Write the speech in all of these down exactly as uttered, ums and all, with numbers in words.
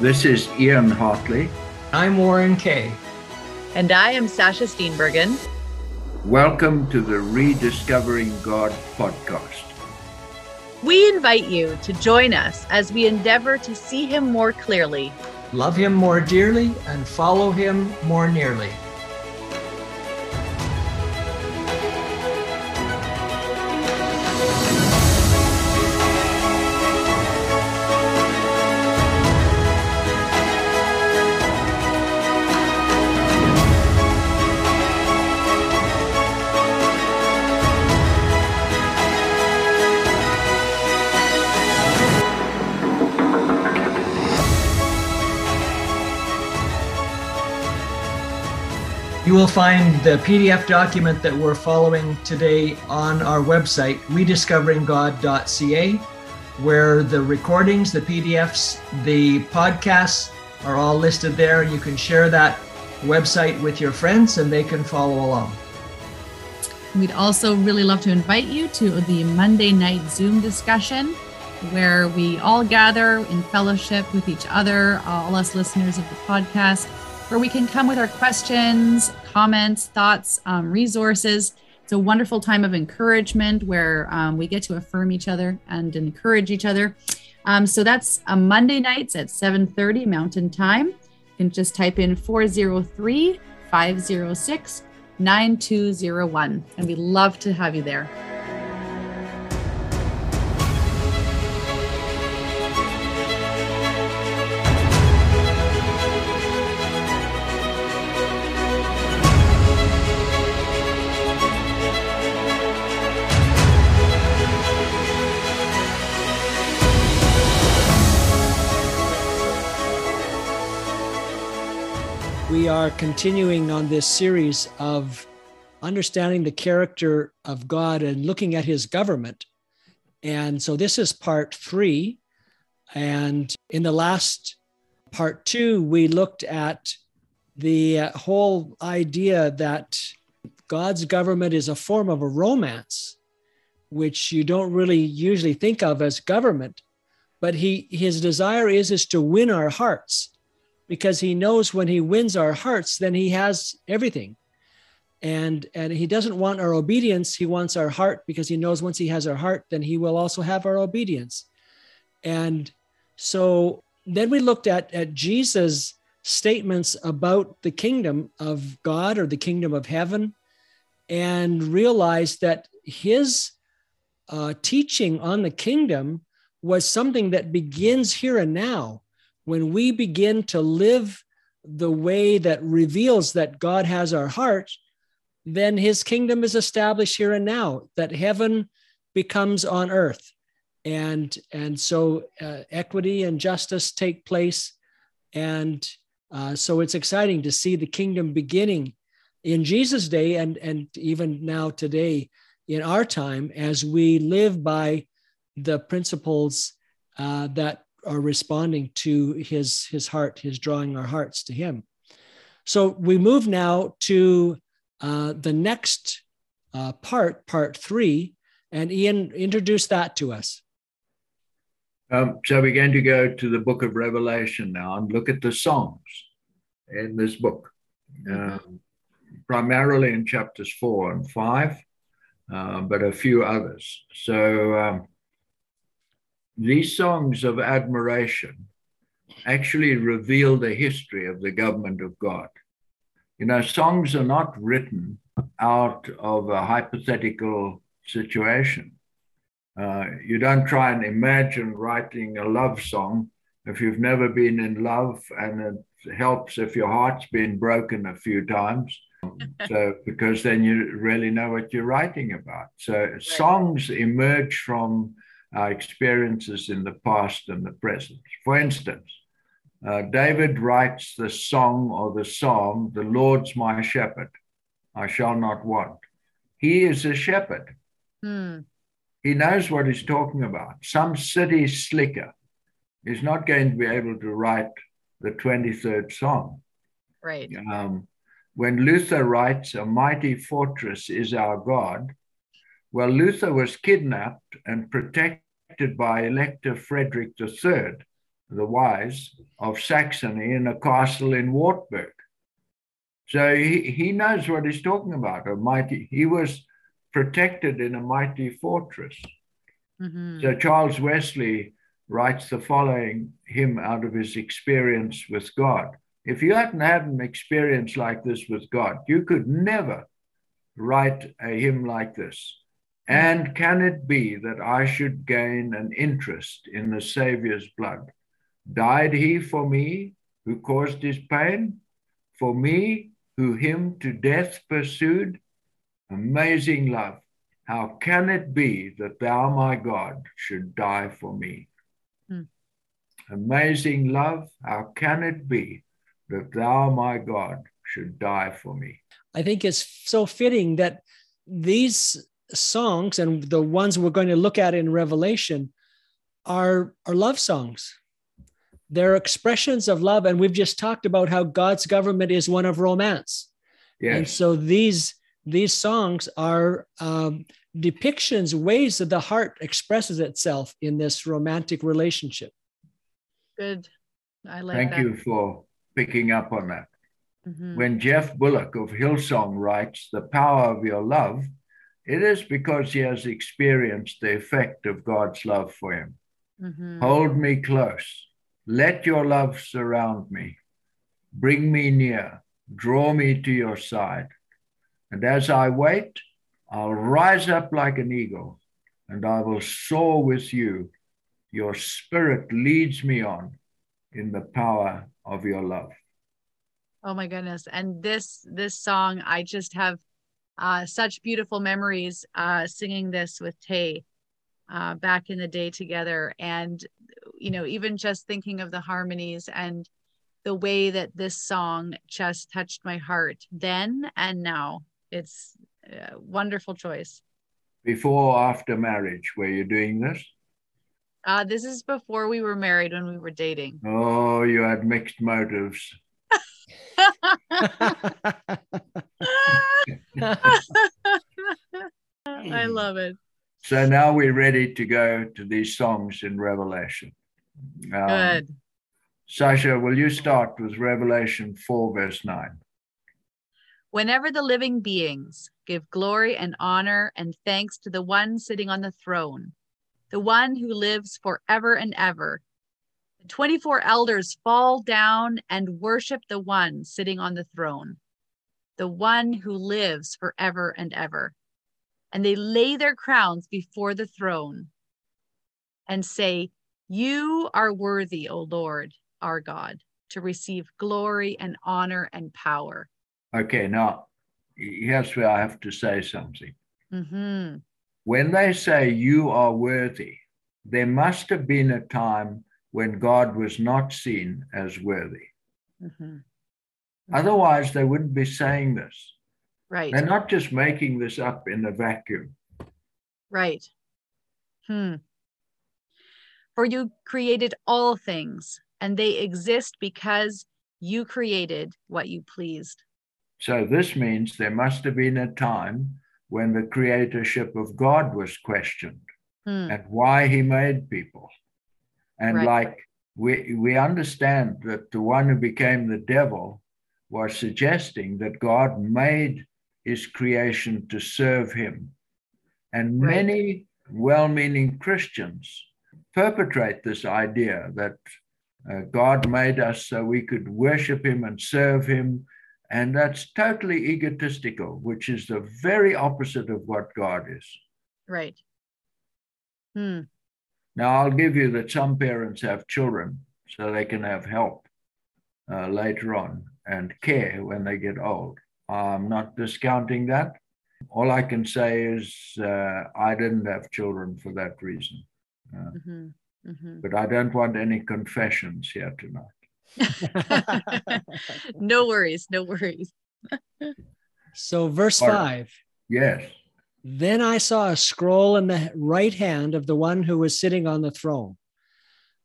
This is Ian Hartley. I'm Warren Kay. And I am Sasha Steenbergen. Welcome to the Rediscovering God podcast. We invite you to join us as we endeavor to see him more clearly, love him more dearly, and follow him more nearly. You will find the P D F document that we're following today on our website, rediscovering God dot C A, where the recordings, the P D Fs, the podcasts are all listed there. You can share that website with your friends and they can follow along. We'd also really love to invite you to the Monday night Zoom discussion, where we all gather in fellowship with each other, all us listeners of the podcast, where we can come with our questions, comments, thoughts, um, resources. It's a wonderful time of encouragement where um, we get to affirm each other and encourage each other. Um, so that's uh, Monday nights at seven thirty Mountain Time. You can just type in four oh three, five oh six, nine two oh one. And we'd love to have you there. We are continuing on this series of understanding the character of God and looking at his government. And so this is part three. And in the last part two, we looked at the whole idea that God's government is a form of a romance, which you don't really usually think of as government, but he his desire is, is to win our hearts. Because he knows when he wins our hearts, then he has everything. And, and he doesn't want our obedience. He wants our heart, because he knows once he has our heart, then he will also have our obedience. And so then we looked at, at Jesus' statements about the kingdom of God or the kingdom of heaven, and realized that his uh, teaching on the kingdom was something that begins here and now. When we begin to live the way that reveals that God has our heart, then his kingdom is established here and now, that heaven becomes on earth. And, and so uh, equity and justice take place. And uh, so it's exciting to see the kingdom beginning in Jesus' day and, and even now today in our time, as we live by the principles uh, that are responding to his, his heart, his drawing our hearts to him. So we move now to uh, the next uh, part, part three, and Ian, introduce that to us. Um, so we're going to go to the book of Revelation now and look at the Psalms in this book, um, primarily in chapters four and five, uh, but a few others. So, um, these songs of admiration actually reveal the history of the government of God. You know, songs are not written out of a hypothetical situation. Uh, you don't try and imagine writing a love song if you've never been in love, and it helps if your heart's been broken a few times, so because then you really know what you're writing about. So right. Songs emerge from our experiences in the past and the present. For instance, uh, David writes the song or the psalm, "The Lord's my shepherd, I shall not want." He is a shepherd. Hmm. He knows what he's talking about. Some city slicker is not going to be able to write the twenty-third Psalm. Right. Um, when Luther writes, "A mighty fortress is our God," well, Luther was kidnapped and protected by Elector Frederick the Third the wise of Saxony in a castle in Wartburg. So he, he knows what he's talking about. A mighty, he was protected in a mighty fortress. Mm-hmm. So Charles Wesley writes the following hymn out of his experience with God. If you hadn't had an experience like this with God, you could never write a hymn like this. And can it be that I should gain an interest in the Savior's blood? Died he for me who caused his pain? For me who him to death pursued? Amazing love, how can it be that thou, my God, should die for me? Mm. Amazing love, how can it be that thou, my God, should die for me? I think it's so fitting that these songs, and the ones we're going to look at in Revelation, are, are love songs. They're expressions of love. And we've just talked about how God's government is one of romance. Yes. And so these, these songs are um, depictions, ways that the heart expresses itself in this romantic relationship. Good. I like Thank that. Thank you for picking up on that. Mm-hmm. When Jeff Bullock of Hillsong writes, "The power of your love," it is because he has experienced the effect of God's love for him. Mm-hmm. Hold me close. Let your love surround me. Bring me near. Draw me to your side. And as I wait, I'll rise up like an eagle, and I will soar with you. Your spirit leads me on in the power of your love. Oh, my goodness. And this, this song, I just have Uh, such beautiful memories uh, singing this with Tay uh, back in the day together. And, you know, even just thinking of the harmonies and the way that this song just touched my heart then and now. It's a wonderful choice. Before or after marriage, were you doing this? Uh, this is before we were married, when we were dating. Oh, you had mixed motives. I love it. So now we're ready to go to these songs in Revelation. Um, Good. Sasha, will you start with Revelation four, verse nine? Whenever the living beings give glory and honor and thanks to the one sitting on the throne, the one who lives forever and ever, the twenty-four elders fall down and worship the one sitting on the throne, the one who lives forever and ever. And they lay their crowns before the throne and say, "You are worthy, O Lord, our God, to receive glory and honor and power." Okay, now, here's where I have to say something. Mm-hmm. When they say you are worthy, there must have been a time when God was not seen as worthy. Mm-hmm. Mm-hmm. Otherwise, they wouldn't be saying this. Right. They're not just making this up in a vacuum. Right. Hmm. For you created all things, and they exist because you created what you pleased. So this means there must have been a time when the creatorship of God was questioned, mm, and why he made people. And right, like we, we understand that the one who became the devil was suggesting that God made his creation to serve him. And right, many well-meaning Christians perpetrate this idea that uh, God made us so we could worship him and serve him. And that's totally egotistical, which is the very opposite of what God is. Right. Hmm. Now, I'll give you that some parents have children so they can have help uh, later on and care when they get old. I'm not discounting that. All I can say is uh, I didn't have children for that reason. Uh, mm-hmm. Mm-hmm. But I don't want any confessions here tonight. No worries, no worries. So verse All right. five. Yes. Then I saw a scroll in the right hand of the one who was sitting on the throne.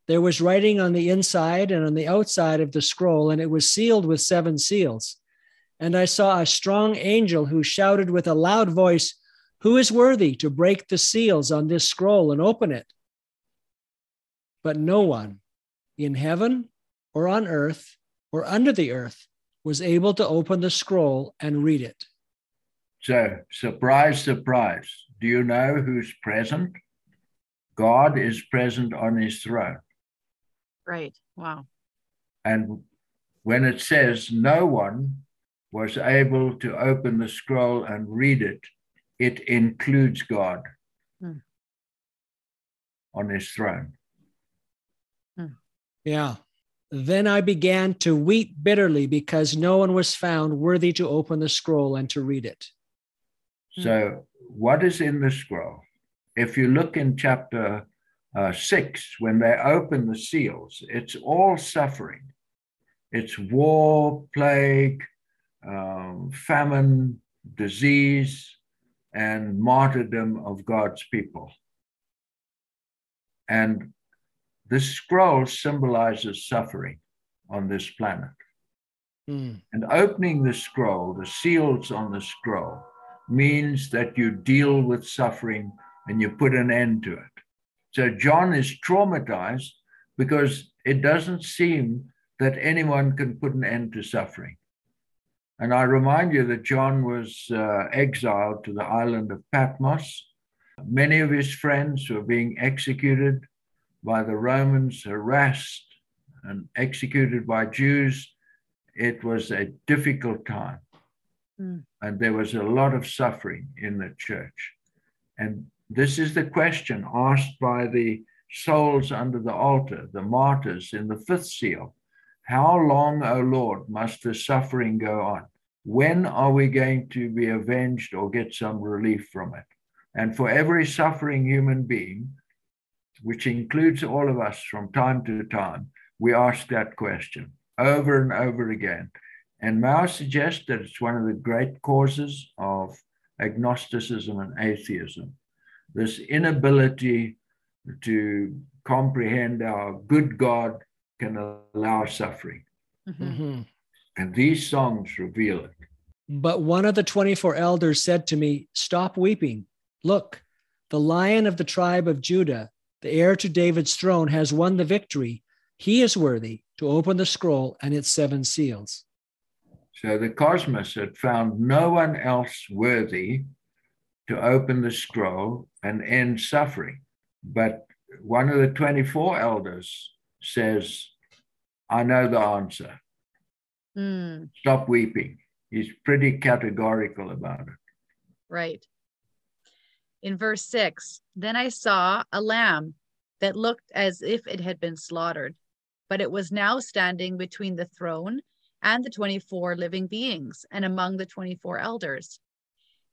There was writing on the inside and on the outside of the scroll, and it was sealed with seven seals. And I saw a strong angel who shouted with a loud voice, "Who is worthy to break the seals on this scroll and open it?" But no one, in heaven or on earth or under the earth was able to open the scroll and read it. So, surprise, surprise. Do you know who's present? God is present on his throne. Right. Wow. And when it says no one was able to open the scroll and read it, it includes God hmm. on his throne. Hmm. Yeah. Then I began to weep bitterly because no one was found worthy to open the scroll and to read it. So what is in the scroll? If you look in chapter uh, six, when they open the seals, it's all suffering. It's war, plague, um, famine, disease, and martyrdom of God's people. And this scroll symbolizes suffering on this planet. Mm. And opening the scroll, the seals on the scroll, means that you deal with suffering and you put an end to it. So John is traumatized because it doesn't seem that anyone can put an end to suffering. And I remind you that John was uh, exiled to the island of Patmos. Many of his friends were being executed by the Romans, harassed and executed by Jews. It was a difficult time. Mm. And there was a lot of suffering in the church. And this is the question asked by the souls under the altar, the martyrs in the fifth seal. How long, O Lord, must the suffering go on? When are we going to be avenged or get some relief from it? And for every suffering human being, which includes all of us from time to time, we ask that question over and over again. And may I suggest that it's one of the great causes of agnosticism and atheism, this inability to comprehend how good God can allow suffering. Mm-hmm. And these songs reveal it. But one of the twenty-four elders said to me, "Stop weeping. Look, the Lion of the tribe of Judah, the heir to David's throne, has won the victory. He is worthy to open the scroll and its seven seals." So the cosmos had found no one else worthy to open the scroll and end suffering. But one of the twenty-four elders says, "I know the answer. Mm. Stop weeping." He's pretty categorical about it. Right. In verse six, "Then I saw a lamb that looked as if it had been slaughtered, but it was now standing between the throne and the twenty-four living beings, and among the twenty-four elders.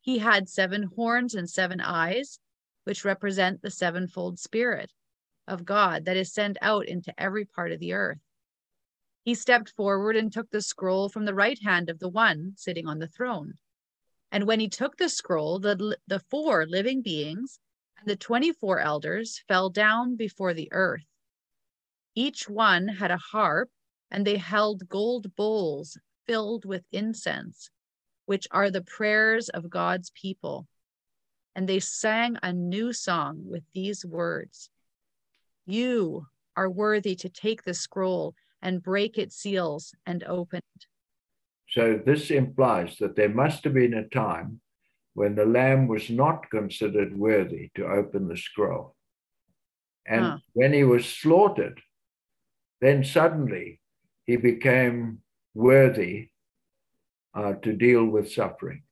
He had seven horns and seven eyes, which represent the sevenfold Spirit of God that is sent out into every part of the earth. He stepped forward and took the scroll from the right hand of the one sitting on the throne. And when he took the scroll, the, the four living beings and the twenty-four elders fell down before the earth. Each one had a harp, and they held gold bowls filled with incense, which are the prayers of God's people. And they sang a new song with these words: You are worthy to take the scroll and break its seals and open it." So this implies that there must have been a time when the Lamb was not considered worthy to open the scroll. And huh. when he was slaughtered, then suddenly he became worthy uh, to deal with suffering.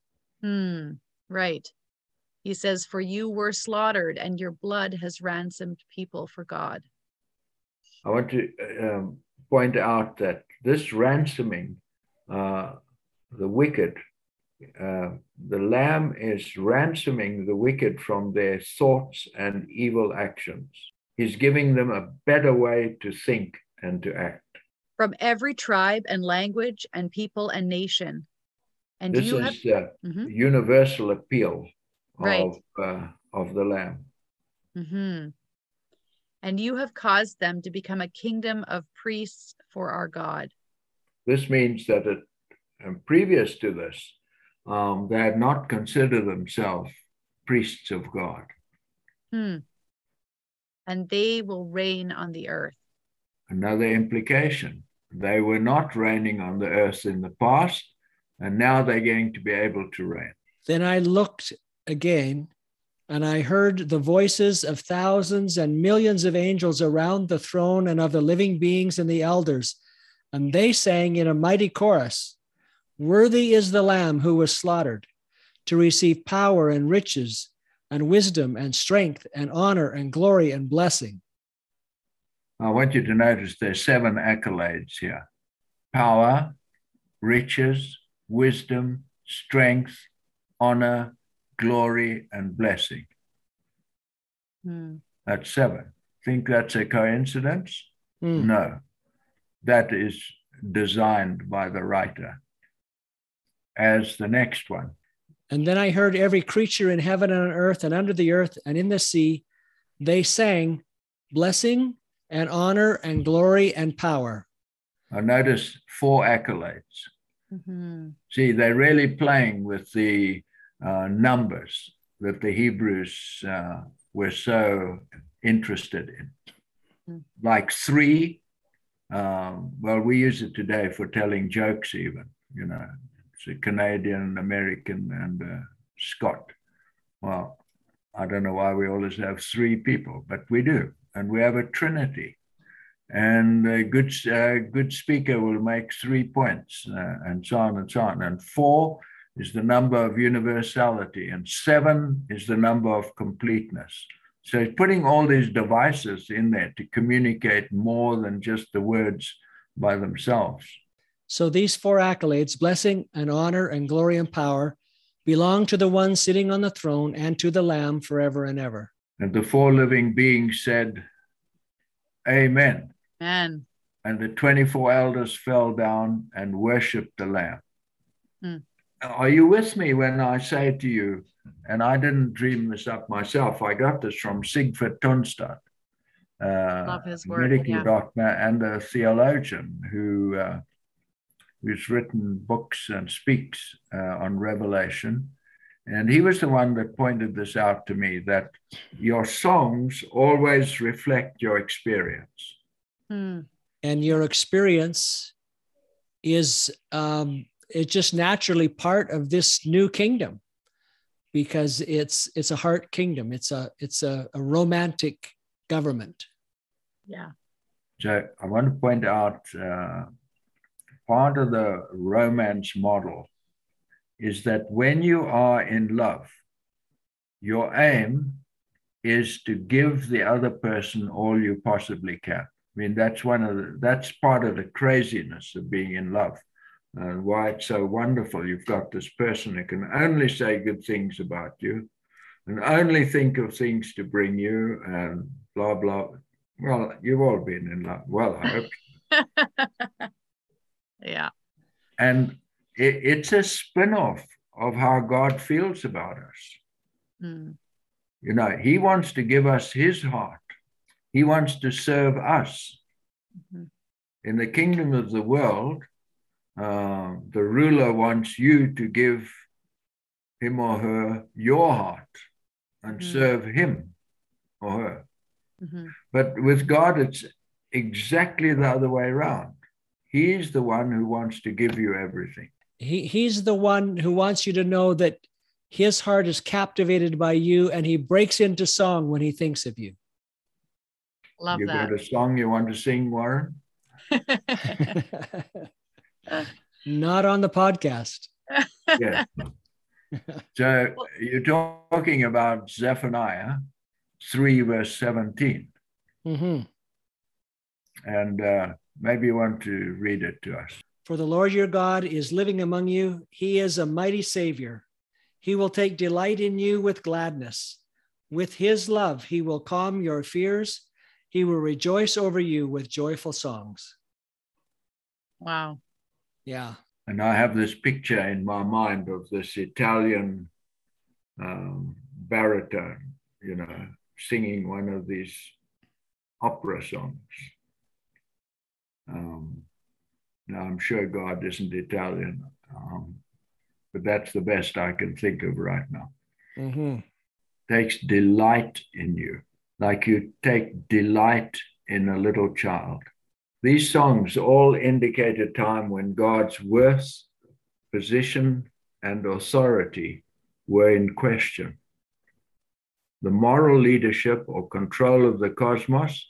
Mm, right. He says, "For you were slaughtered, and your blood has ransomed people for God." I want to um, point out that this ransoming, uh, the wicked, uh, the Lamb is ransoming the wicked from their thoughts and evil actions. He's giving them a better way to think and to act. "From every tribe and language and people and nation." And this you is have... the mm-hmm. universal appeal of, right. uh, of the Lamb. Mm-hmm. "And you have caused them to become a kingdom of priests for our God." This means that it, and previous to this, um, they had not considered themselves priests of God. Hmm. "And they will reign on the earth." Another implication. They were not reigning on the earth in the past, and now they're going to be able to reign. Then I looked again, and I heard the voices of thousands and millions of angels around the throne and of the living beings and the elders. And they sang in a mighty chorus, "Worthy is the Lamb who was slaughtered, to receive power and riches and wisdom and strength and honor and glory and blessing." I want you to notice there's seven accolades here: power, riches, wisdom, strength, honor, glory, and blessing. Mm. That's seven. Think that's a coincidence? Mm. No. That is designed by the writer. As the next one. And then I heard every creature in heaven and on earth and under the earth and in the sea, they sang, "Blessing and honor and glory and power." I noticed four accolades. Mm-hmm. See, they're really playing with the uh, numbers that the Hebrews uh, were so interested in. Mm-hmm. Like three, um, well, we use it today for telling jokes even, you know. It's a Canadian, American, and uh, Scot. Well, I don't know why we always have three people, but we do. And we have a trinity, and a good, uh, good speaker will make three points, uh, and so on and so on. And four is the number of universality, and seven is the number of completeness. So it's putting all these devices in there to communicate more than just the words by themselves. So these four accolades, blessing and honor and glory and power, belong to the one sitting on the throne and to the Lamb forever and ever. And the four living beings said, "Amen." Amen. And the twenty-four elders fell down and worshipped the Lamb. Mm. Are you with me when I say to you, and I didn't dream this up myself, I got this from Sigve Tonstad, uh, Love his work, a medical yeah. doctor and a theologian who, uh, who's written books and speaks uh, on Revelation. And he was the one that pointed this out to me, that your songs always reflect your experience. Mm. And your experience is, um, it's just naturally part of this new kingdom, because it's it's a heart kingdom. It's a, it's a, a romantic government. Yeah. So I want to point out uh, part of the romance model is that when you are in love, your aim is to give the other person all you possibly can. I mean, that's one of the, that's part of the craziness of being in love, and why it's so wonderful. You've got this person who can only say good things about you and only think of things to bring you and blah, blah. Well, you've all been in love. Well, I hope. Yeah. And it's a spin-off of how God feels about us. Mm. You know, he wants to give us his heart. He wants to serve us. Mm-hmm. In the kingdom of the world, uh, the ruler wants you to give him or her your heart and mm-hmm. serve him or her. Mm-hmm. But with God, it's exactly the other way around. He's the one who wants to give you everything. He, he's the one who wants you to know that his heart is captivated by you, and he breaks into song when he thinks of you. Love you that. You got a song you want to sing, Warren? Not on the podcast. Yeah. So you're talking about Zephaniah three, verse seventeen. Mm-hmm. And uh, maybe you want to read it to us. "For the Lord your God is living among you. He is a mighty Savior. He will take delight in you with gladness. With his love, he will calm your fears. He will rejoice over you with joyful songs." Wow. Yeah. And I have this picture in my mind of this Italian um, baritone, you know, singing one of these opera songs. Um, Now, I'm sure God isn't Italian, um, but that's the best I can think of right now. Mm-hmm. Takes delight in you, like you take delight in a little child. These songs all indicate a time when God's worth, position, and authority were in question. The moral leadership or control of the cosmos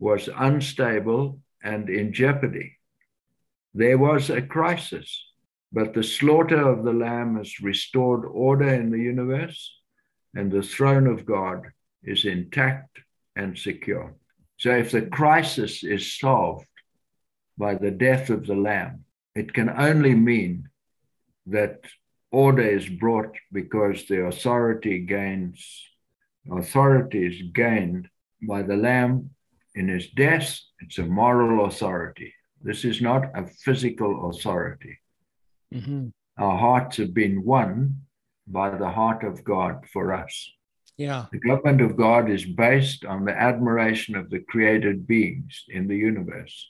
was unstable and in jeopardy. There was a crisis, but the slaughter of the Lamb has restored order in the universe, and the throne of God is intact and secure. So if the crisis is solved by the death of the Lamb, it can only mean that order is brought because the authority gains, authority is gained by the Lamb in his death. It's a moral authority. This is not a physical authority. Mm-hmm. Our hearts have been won by the heart of God for us. Yeah. The government of God is based on the admiration of the created beings in the universe.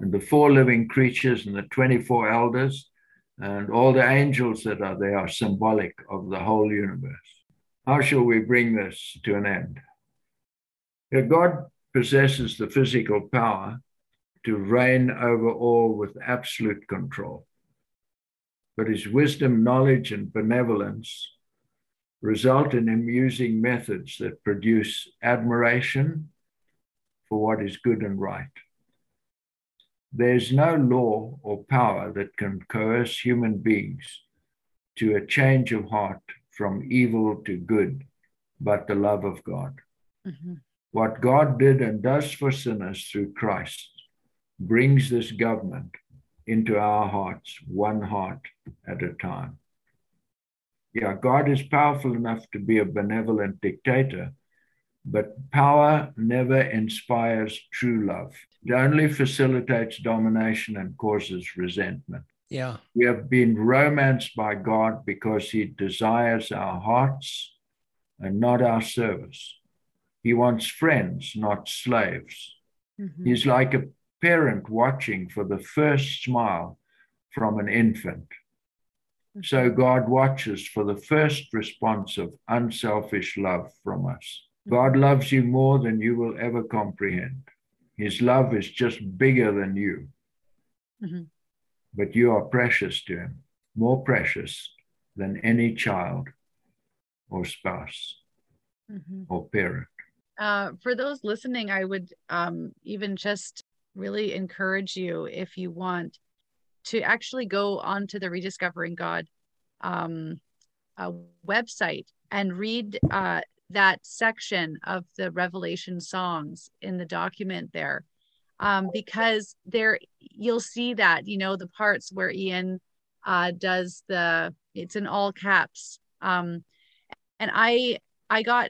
And the four living creatures and the twenty-four elders and all the angels that are there are symbolic of the whole universe. How shall we bring this to an end? If God possesses the physical power to reign over all with absolute control, but his wisdom, knowledge, and benevolence result in him using methods that produce admiration for what is good and right. There's no law or power that can coerce human beings to a change of heart from evil to good, but the love of God. Mm-hmm. What God did and does for sinners through Christ brings this government into our hearts, one heart at a time. Yeah, God is powerful enough to be a benevolent dictator, but power never inspires true love. It only facilitates domination and causes resentment. Yeah. We have been romanced by God because he desires our hearts and not our service. He wants friends, not slaves. Mm-hmm. He's like a parent watching for the first smile from an infant. So God watches for the first response of unselfish love from us. God loves you more than you will ever comprehend. His love is just bigger than you. Mm-hmm. But you are precious to him, more precious than any child or spouse mm-hmm. or parent. Uh, for those listening, I would um, even just really encourage you, if you want, to actually go onto the Rediscovering God um, uh, website and read uh, that section of the Revelation songs in the document there, um, because there you'll see that, you know, the parts where Ian uh, does the, it's in all caps. Um, and I, I got,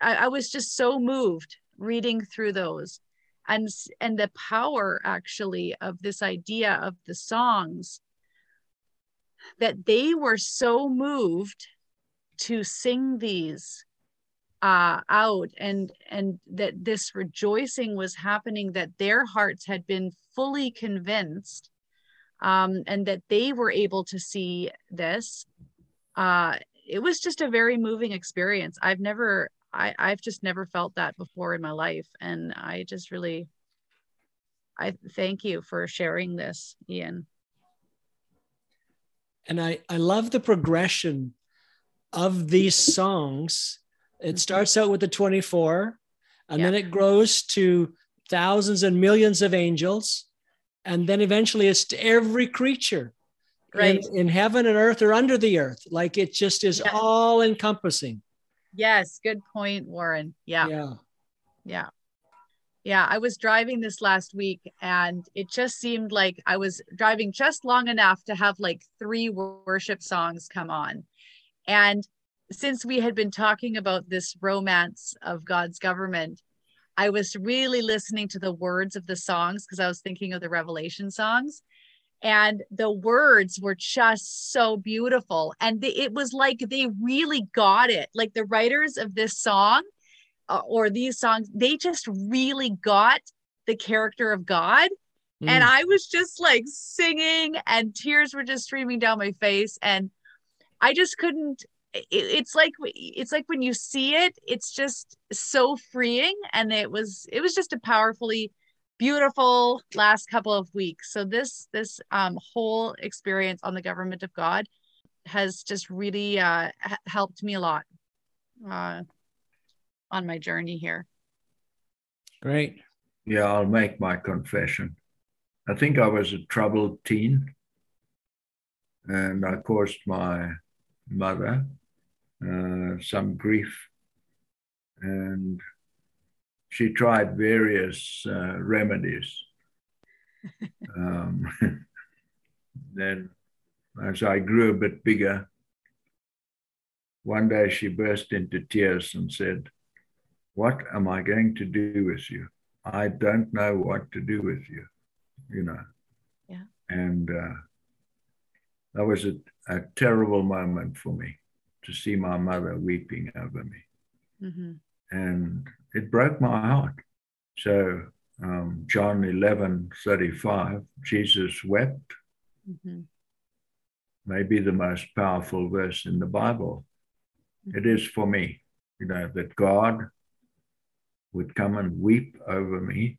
I, I was just so moved reading through those. And, and the power actually of this idea of the songs, that they were so moved to sing these uh, out, and, and that this rejoicing was happening, that their hearts had been fully convinced um, and that they were able to see this. Uh, it was just a very moving experience. I've never... I, I've just never felt that before in my life. And I just really, I thank you for sharing this, Ian. And I, I love the progression of these songs. It starts out with the twenty-four, and yeah. then it grows to thousands and millions of angels. And then eventually it's to every creature right. in, in heaven and earth or under the earth. Like it just is yeah. all encompassing. Yes. Good point, Warren. Yeah. Yeah. Yeah. Yeah. I was driving this last week and it just seemed like I was driving just long enough to have like three worship songs come on. And since we had been talking about this romance of God's government, I was really listening to the words of the songs because I was thinking of the Revelation songs. And the words were just so beautiful. And the, it was like they really got it. Like the writers of this song uh, or these songs, they just really got the character of God. Mm. And I was just like singing and tears were just streaming down my face. And I just couldn't, it, it's like, it's like when you see it, it's just so freeing. And it was, it was just a powerfully beautiful last couple of weeks. So this this um, whole experience on the government of God has just really uh, h- helped me a lot uh, on my journey here. Great. Yeah, I'll make my confession. I think I was a troubled teen, and I caused my mother uh, some grief, and she tried various uh, remedies. um, then as I grew a bit bigger, one day she burst into tears and said, "What am I going to do with you? I don't know what to do with you," you know. Yeah. And uh, that was a, a terrible moment for me, to see my mother weeping over me. Mm-hmm. And it broke my heart. So um, John eleven thirty-five, Jesus wept. Mm-hmm. Maybe the most powerful verse in the Bible. Mm-hmm. It is for me, you know, that God would come and weep over me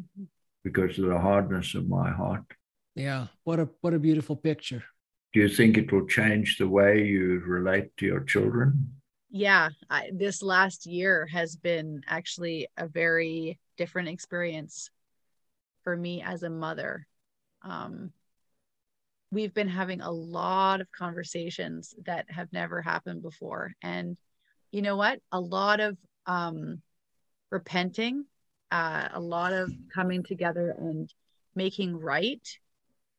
mm-hmm. because of the hardness of my heart. Yeah, what a what a beautiful picture. Do you think it will change the way you relate to your children? Yeah, I, this last year has been actually a very different experience for me as a mother. Um, we've been having a lot of conversations that have never happened before. And you know what? A lot of um, repenting, uh, a lot of coming together and making right,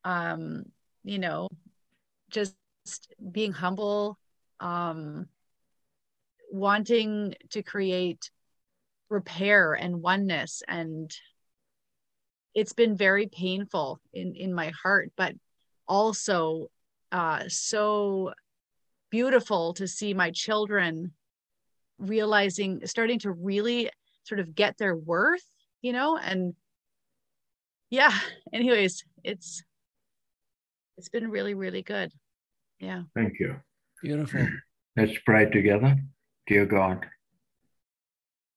um, you know, just being humble, um, wanting to create repair and oneness. And it's been very painful in, in my heart, but also uh, so beautiful to see my children realizing, starting to really sort of get their worth, you know, and yeah, anyways, it's, it's been really, really good. Yeah. Thank you. Beautiful. Let's pray together. Dear God,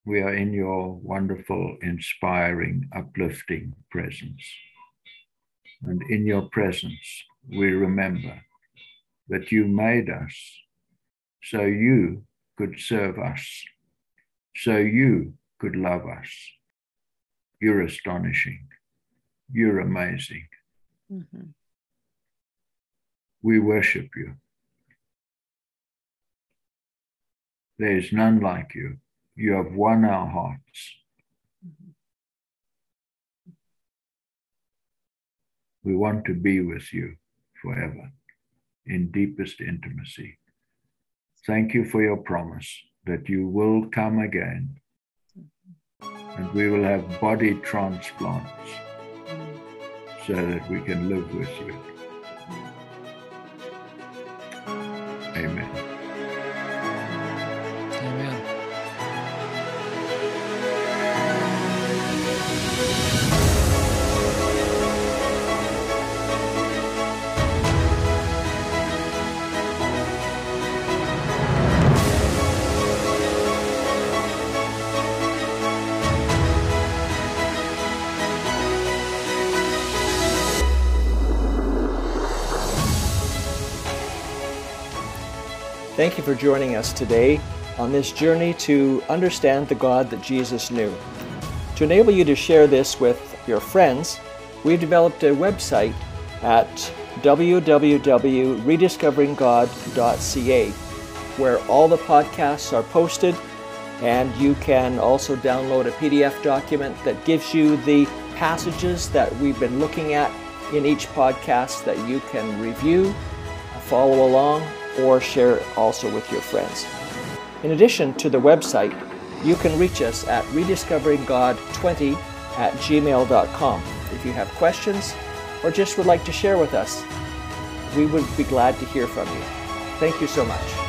we are in your wonderful, inspiring, uplifting presence. And in your presence, we remember that you made us so you could serve us, so you could love us. You're astonishing. You're amazing. Mm-hmm. We worship you. There is none like you. You have won our hearts. Mm-hmm. We want to be with you forever in deepest intimacy. Thank you for your promise that you will come again, mm-hmm. and we will have body transplants so that we can live with you. Amen. Thank you for joining us today on this journey to understand the God that Jesus knew. To enable you to share this with your friends, we've developed a website at w w w dot rediscovering god dot c a where all the podcasts are posted, and you can also download a P D F document that gives you the passages that we've been looking at in each podcast that you can review, follow along, or share it also with your friends. In addition to the website, you can reach us at rediscovering god twenty at gmail dot com if you have questions or just would like to share with us. We would be glad to hear from you. Thank you so much.